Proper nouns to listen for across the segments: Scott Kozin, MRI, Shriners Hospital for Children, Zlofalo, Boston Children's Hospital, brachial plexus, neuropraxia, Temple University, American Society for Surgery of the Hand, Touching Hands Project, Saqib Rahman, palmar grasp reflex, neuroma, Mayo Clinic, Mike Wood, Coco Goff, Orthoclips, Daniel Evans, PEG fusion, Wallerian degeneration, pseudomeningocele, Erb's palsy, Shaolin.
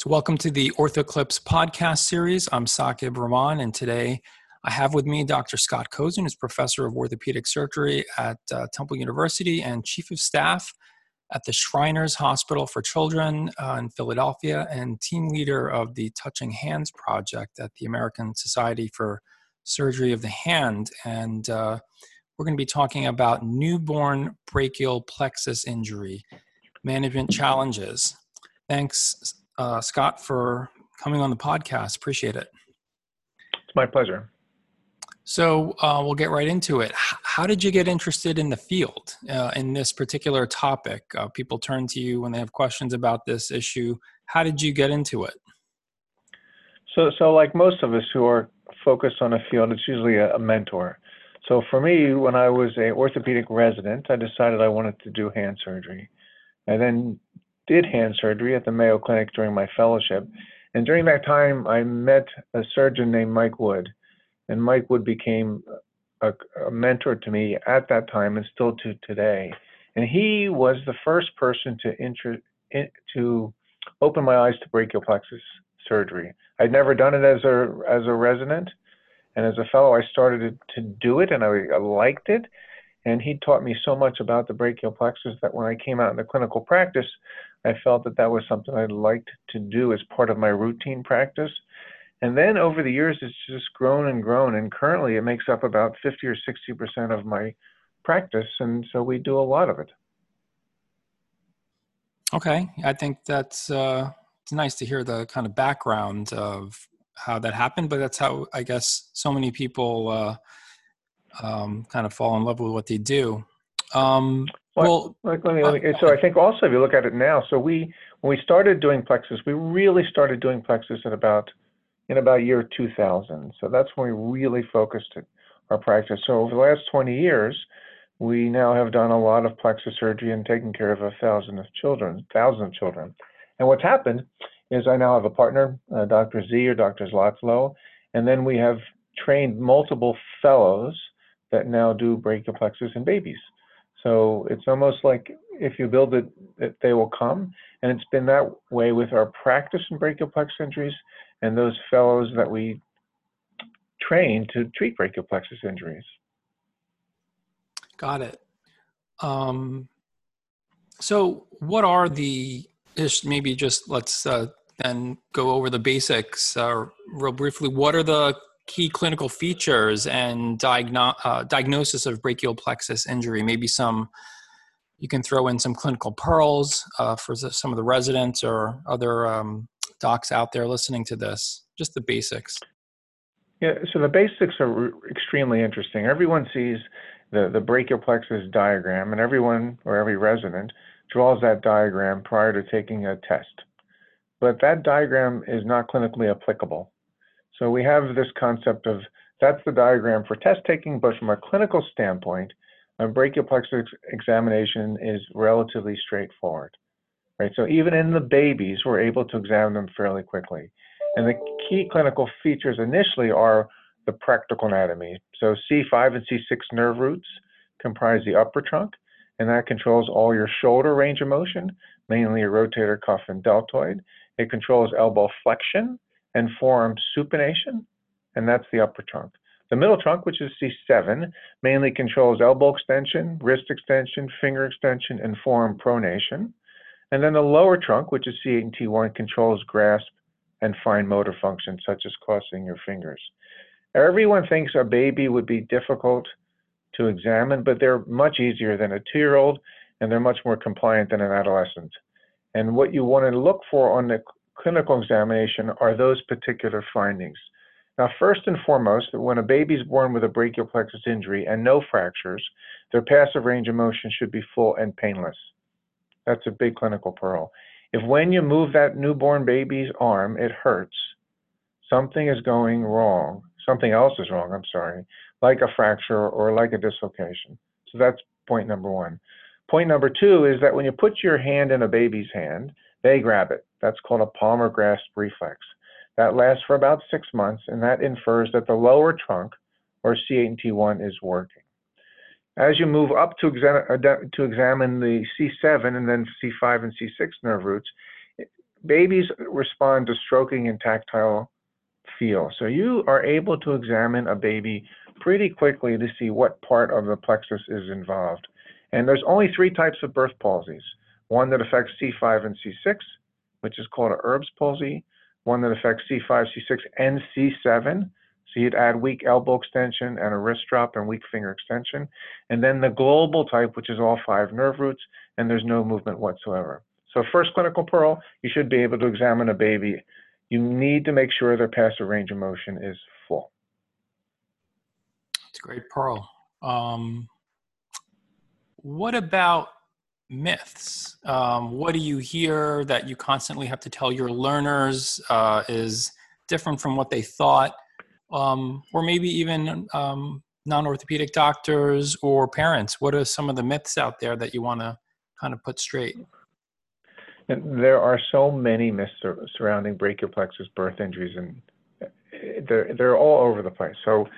So welcome to the Orthoclips podcast series. I'm Saqib Rahman, and today I have with me Dr. Scott Kozin, who's professor of orthopedic surgery at Temple University and chief of staff at the Shriners Hospital for Children in Philadelphia, and team leader of the Touching Hands Project at the American Society for Surgery of the Hand. And we're going to be talking about newborn brachial plexus injury, management challenges. Thanks, Scott, for coming on the podcast. Appreciate it. It's my pleasure. So we'll get right into it. How did you get interested in the field, in this particular topic? People turn to you when they have questions about this issue. How did you get into it? So like most of us who are focused on a field, it's usually a mentor. So for me, when I was an orthopedic resident, I decided I wanted to do hand surgery. I then did hand surgery at the Mayo Clinic during my fellowship. And during that time, I met a surgeon named Mike Wood. And Mike Wood became a mentor to me at that time and still to today. And he was the first person to open my eyes to brachial plexus surgery. I'd never done it as a resident. And as a fellow, I started to do it, and I liked it. And he taught me so much about the brachial plexus that when I came out into clinical practice, I felt that was something I liked to do as part of my routine practice. And then over the years, it's just grown and grown. And currently, it makes up about 50 or 60% of my practice. And so we do a lot of it. Okay. I think that's it's nice to hear the kind of background of how that happened, but that's how I guess so many people kind of fall in love with what they do. So I think also if you look at it now, so when we started doing plexus, we really started doing plexus in about year 2000. So that's when we really focused our practice. So over the last 20 years, we now have done a lot of plexus surgery and taken care of thousands of children. And what's happened is I now have a partner, Dr. Z or Dr. Zlofalo, and then we have trained multiple fellows that now do brachial plexus in babies. So it's almost like if you build it, they will come. And it's been that way with our practice in brachial plexus injuries and those fellows that we train to treat brachial plexus injuries. Got it. So what are let's go over the basics real briefly. What are the key clinical features and diagnosis of brachial plexus injury? Maybe you can throw in some clinical pearls for some of the residents or other docs out there listening to this, just the basics. Yeah, so the basics are extremely interesting. Everyone sees the brachial plexus diagram, and every resident draws that diagram prior to taking a test. But that diagram is not clinically applicable. So we have this concept of that's the diagram for test taking, but from a clinical standpoint, a brachial plexus examination is relatively straightforward, right? So even in the babies, we're able to examine them fairly quickly. And the key clinical features initially are the practical anatomy. So C5 and C6 nerve roots comprise the upper trunk, and that controls all your shoulder range of motion, mainly your rotator cuff and deltoid. It controls elbow flexion and forearm supination, and that's the upper trunk. The middle trunk, which is C7, mainly controls elbow extension, wrist extension, finger extension, and forearm pronation. And then the lower trunk, which is C8 and T1, controls grasp and fine motor function, such as crossing your fingers. Everyone thinks a baby would be difficult to examine, but they're much easier than a 2-year-old, and they're much more compliant than an adolescent. And what you want to look for on the clinical examination are those particular findings. Now, first and foremost, when a baby's born with a brachial plexus injury and no fractures, their passive range of motion should be full and painless. That's a big clinical pearl. If when you move that newborn baby's arm, it hurts, something is going wrong. Something else is wrong, I'm sorry, like a fracture or like a dislocation. So that's point number one. Point number two is that when you put your hand in a baby's hand, they grab it. That's called a palmar grasp reflex. That lasts for about 6 months, and that infers that the lower trunk, or C8 and T1, is working. As you move up to examine the C7 and then C5 and C6 nerve roots, babies respond to stroking and tactile feel. So you are able to examine a baby pretty quickly to see what part of the plexus is involved. And there's only three types of birth palsies. One that affects C5 and C6, which is called an Erb's palsy. One that affects C5, C6, and C7. So you'd add weak elbow extension and a wrist drop and weak finger extension. And then the global type, which is all five nerve roots, and there's no movement whatsoever. So first clinical pearl, you should be able to examine a baby. You need to make sure their passive range of motion is full. That's a great pearl. What about myths? What do you hear that you constantly have to tell your learners is different from what they thought? Or maybe even non-orthopedic doctors or parents. What are some of the myths out there that you want to kind of put straight? And there are so many myths surrounding brachial plexus birth injuries, and they're all over the place. So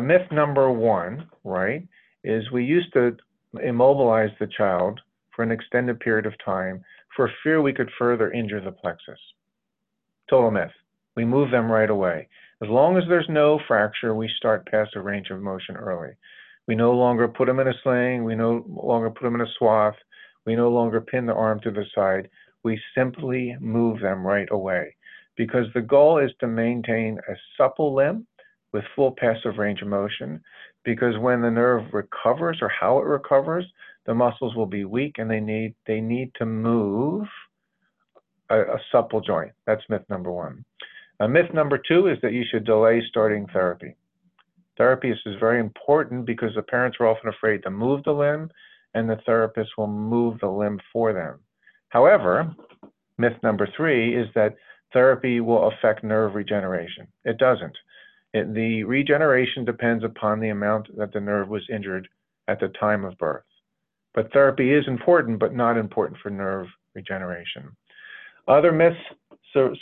myth number one, right, is we used to immobilize the child for an extended period of time for fear we could further injure the plexus. Total myth. We move them right away. As long as there's no fracture, we start passive range of motion early. We no longer put them in a sling. We no longer put them in a swath. We no longer pin the arm to the side. We simply move them right away because the goal is to maintain a supple limb with full passive range of motion, because when the nerve recovers or how it recovers, the muscles will be weak and they need to move a supple joint. That's myth number one. Myth number two is that you should delay starting therapy. Therapy is very important because the parents are often afraid to move the limb, and the therapist will move the limb for them. However, myth number three is that therapy will affect nerve regeneration. It doesn't. The regeneration depends upon the amount that the nerve was injured at the time of birth. But therapy is important, but not important for nerve regeneration. Other myths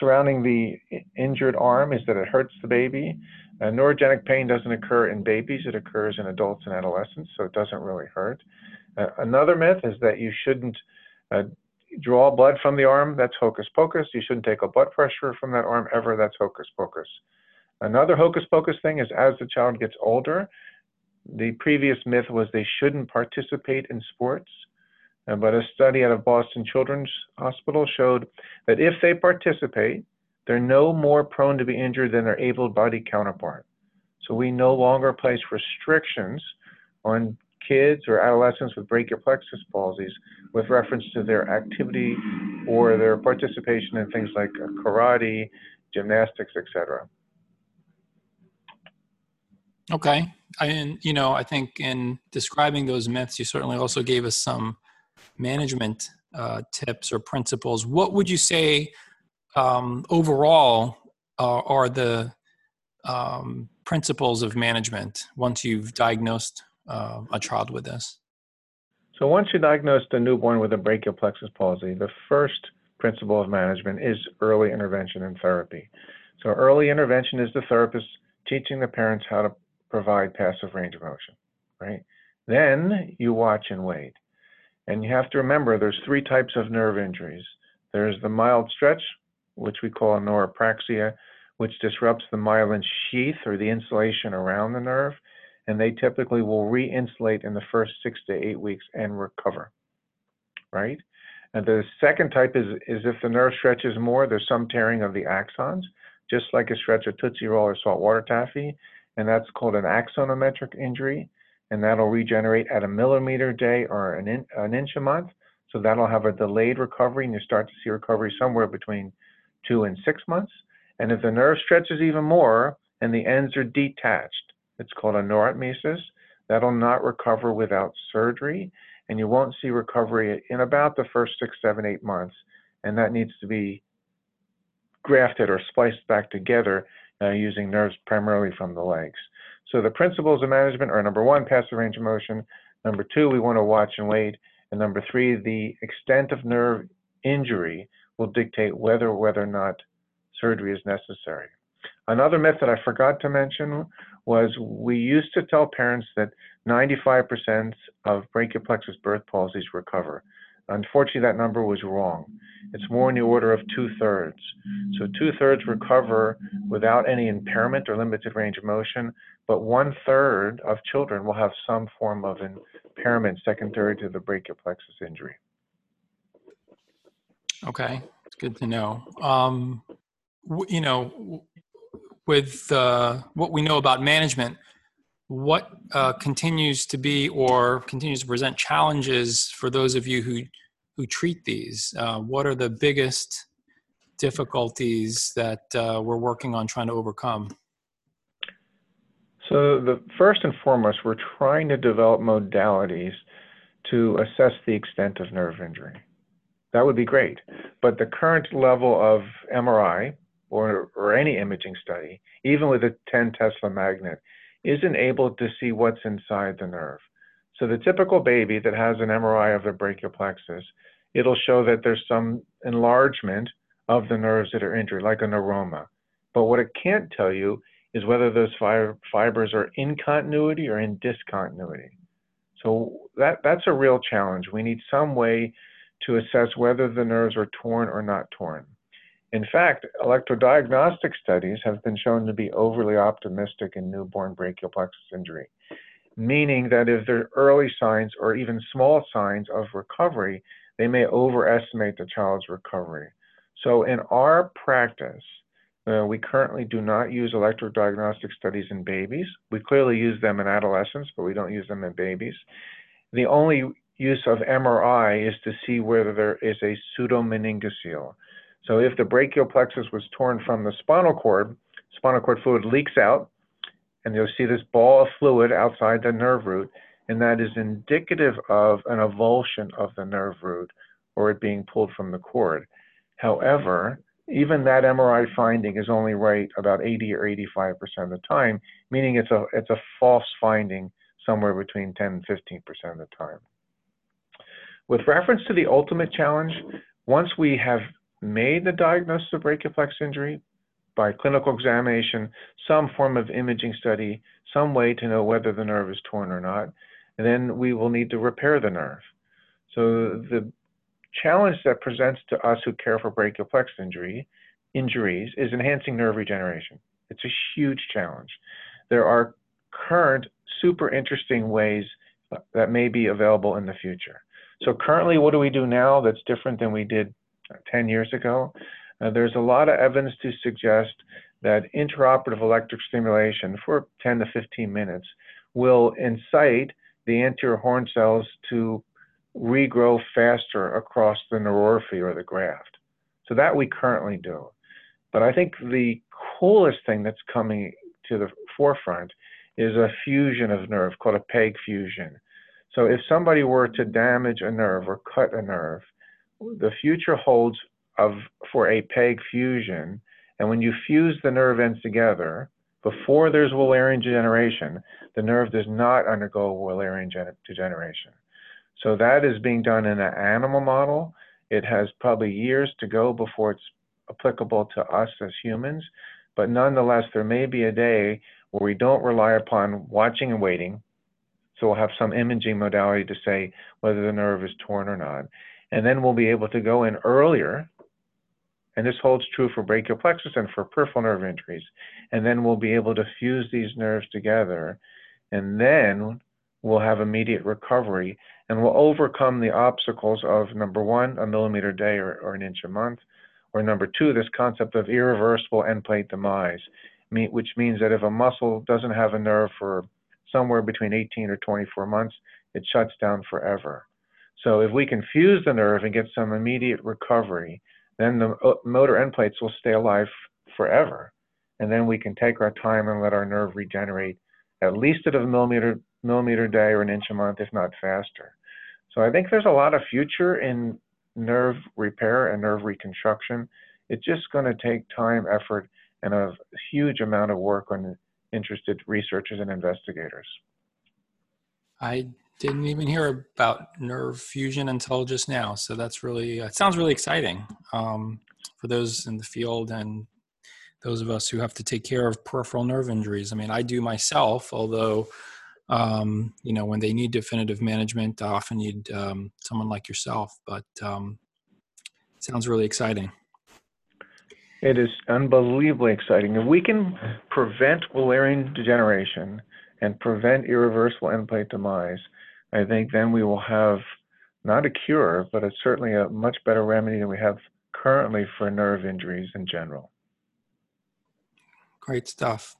surrounding the injured arm is that it hurts the baby. Neurogenic pain doesn't occur in babies. It occurs in adults and adolescents, so it doesn't really hurt. Another myth is that you shouldn't draw blood from the arm. That's hocus pocus. You shouldn't take a blood pressure from that arm ever. That's hocus pocus. Another hocus pocus thing is as the child gets older, the previous myth was they shouldn't participate in sports. But a study out of Boston Children's Hospital showed that if they participate, they're no more prone to be injured than their able-bodied counterpart. So we no longer place restrictions on kids or adolescents with brachial plexus palsies with reference to their activity or their participation in things like karate, gymnastics, etc. Okay. And, you know, I think in describing those myths, you certainly also gave us some management tips or principles. What would you say overall are the principles of management once you've diagnosed a child with this? So once you diagnose the newborn with a brachial plexus palsy, the first principle of management is early intervention and therapy. So early intervention is the therapist teaching the parents how to provide passive range of motion, right? Then you watch and wait. And you have to remember there's three types of nerve injuries. There's the mild stretch, which we call neuropraxia, which disrupts the myelin sheath or the insulation around the nerve. And they typically will re-insulate in the first 6 to 8 weeks and recover, right? And the second type is if the nerve stretches more, there's some tearing of the axons, just like a stretch of Tootsie Roll or saltwater taffy, and that's called an axonometric injury, and that'll regenerate at a millimeter a day or an inch a month, so that'll have a delayed recovery, and you start to see recovery somewhere between 2 and 6 months. And if the nerve stretches even more and the ends are detached, it's called a neurotomy. That'll not recover without surgery, and you won't see recovery in about the first 6, 7, 8 months, and that needs to be grafted or spliced back together using nerves primarily from the legs. So the principles of management are number one, passive range of motion. Number two, we want to watch and wait. And number three, the extent of nerve injury will dictate whether or not surgery is necessary. Another myth that I forgot to mention was we used to tell parents that 95% of brachial plexus birth palsies recover. Unfortunately, that number was wrong. It's more in the order of 2/3. So 2/3 recover without any impairment or limited range of motion, but 1/3 of children will have some form of impairment secondary to the brachial plexus injury. Okay, it's good to know. You know, with what we know about management, what continues to be or continues to present challenges for those of you who treat these? What are the biggest difficulties that we're working on trying to overcome? So the first and foremost, we're trying to develop modalities to assess the extent of nerve injury. That would be great, but the current level of MRI or any imaging study, even with a 10 Tesla magnet, isn't able to see what's inside the nerve. So the typical baby that has an MRI of the brachial plexus, it'll show that there's some enlargement of the nerves that are injured, like an neuroma. But what it can't tell you is whether those fibers are in continuity or in discontinuity. So that's a real challenge. We need some way to assess whether the nerves are torn or not torn. In fact, electrodiagnostic studies have been shown to be overly optimistic in newborn brachial plexus injury, meaning that if there are early signs or even small signs of recovery, they may overestimate the child's recovery. So in our practice, we currently do not use electrodiagnostic studies in babies. We clearly use them in adolescents, but we don't use them in babies. The only use of MRI is to see whether there is a pseudomeningocele. So if the brachial plexus was torn from the spinal cord fluid leaks out, and you'll see this ball of fluid outside the nerve root, and that is indicative of an avulsion of the nerve root or it being pulled from the cord. However, even that MRI finding is only right about 80 or 85% of the time, meaning it's a false finding somewhere between 10 and 15% of the time. With reference to the ultimate challenge, once we have made the diagnosis of brachial plexus injury by clinical examination, some form of imaging study, some way to know whether the nerve is torn or not, and then we will need to repair the nerve. So the challenge that presents to us who care for brachial plexus injuries is enhancing nerve regeneration. It's a huge challenge. There are current super interesting ways that may be available in the future. So currently, what do we do now that's different than we did 10 years ago? There's a lot of evidence to suggest that intraoperative electric stimulation for 10 to 15 minutes will incite the anterior horn cells to regrow faster across the neuropathy or the graft. So that we currently do. But I think the coolest thing that's coming to the forefront is a fusion of nerve called a PEG fusion. So if somebody were to damage a nerve or cut a nerve, the future holds for a PEG fusion, and when you fuse the nerve ends together, before there's Wallerian degeneration, the nerve does not undergo Wallerian degeneration. So that is being done in an animal model. It has probably years to go before it's applicable to us as humans, but nonetheless, there may be a day where we don't rely upon watching and waiting, so we'll have some imaging modality to say whether the nerve is torn or not. And then we'll be able to go in earlier, and this holds true for brachial plexus and for peripheral nerve injuries, and then we'll be able to fuse these nerves together, and then we'll have immediate recovery, and we'll overcome the obstacles of, number one, a millimeter a day or an inch a month, or number two, this concept of irreversible end plate demise, which means that if a muscle doesn't have a nerve for somewhere between 18 or 24 months, it shuts down forever. So if we can fuse the nerve and get some immediate recovery, then the motor end plates will stay alive forever. And then we can take our time and let our nerve regenerate at least at a millimeter a day or an inch a month, if not faster. So I think there's a lot of future in nerve repair and nerve reconstruction. It's just going to take time, effort, and a huge amount of work on interested researchers and investigators. I didn't even hear about nerve fusion until just now. So that's really, it sounds really exciting for those in the field and those of us who have to take care of peripheral nerve injuries. I mean, I do myself, although You know, when they need definitive management, they often need someone like yourself, but it sounds really exciting. It is unbelievably exciting. If we can prevent Wallerian degeneration and prevent irreversible end-plate demise, I think then we will have not a cure, but it's certainly a much better remedy than we have currently for nerve injuries in general. Great stuff.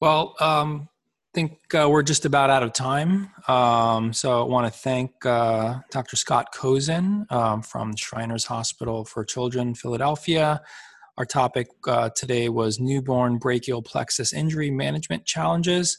Well, I think we're just about out of time. So I want to thank Dr. Scott Kozin from Shriners Hospital for Children, Philadelphia. Our topic today was newborn brachial plexus injury management challenges.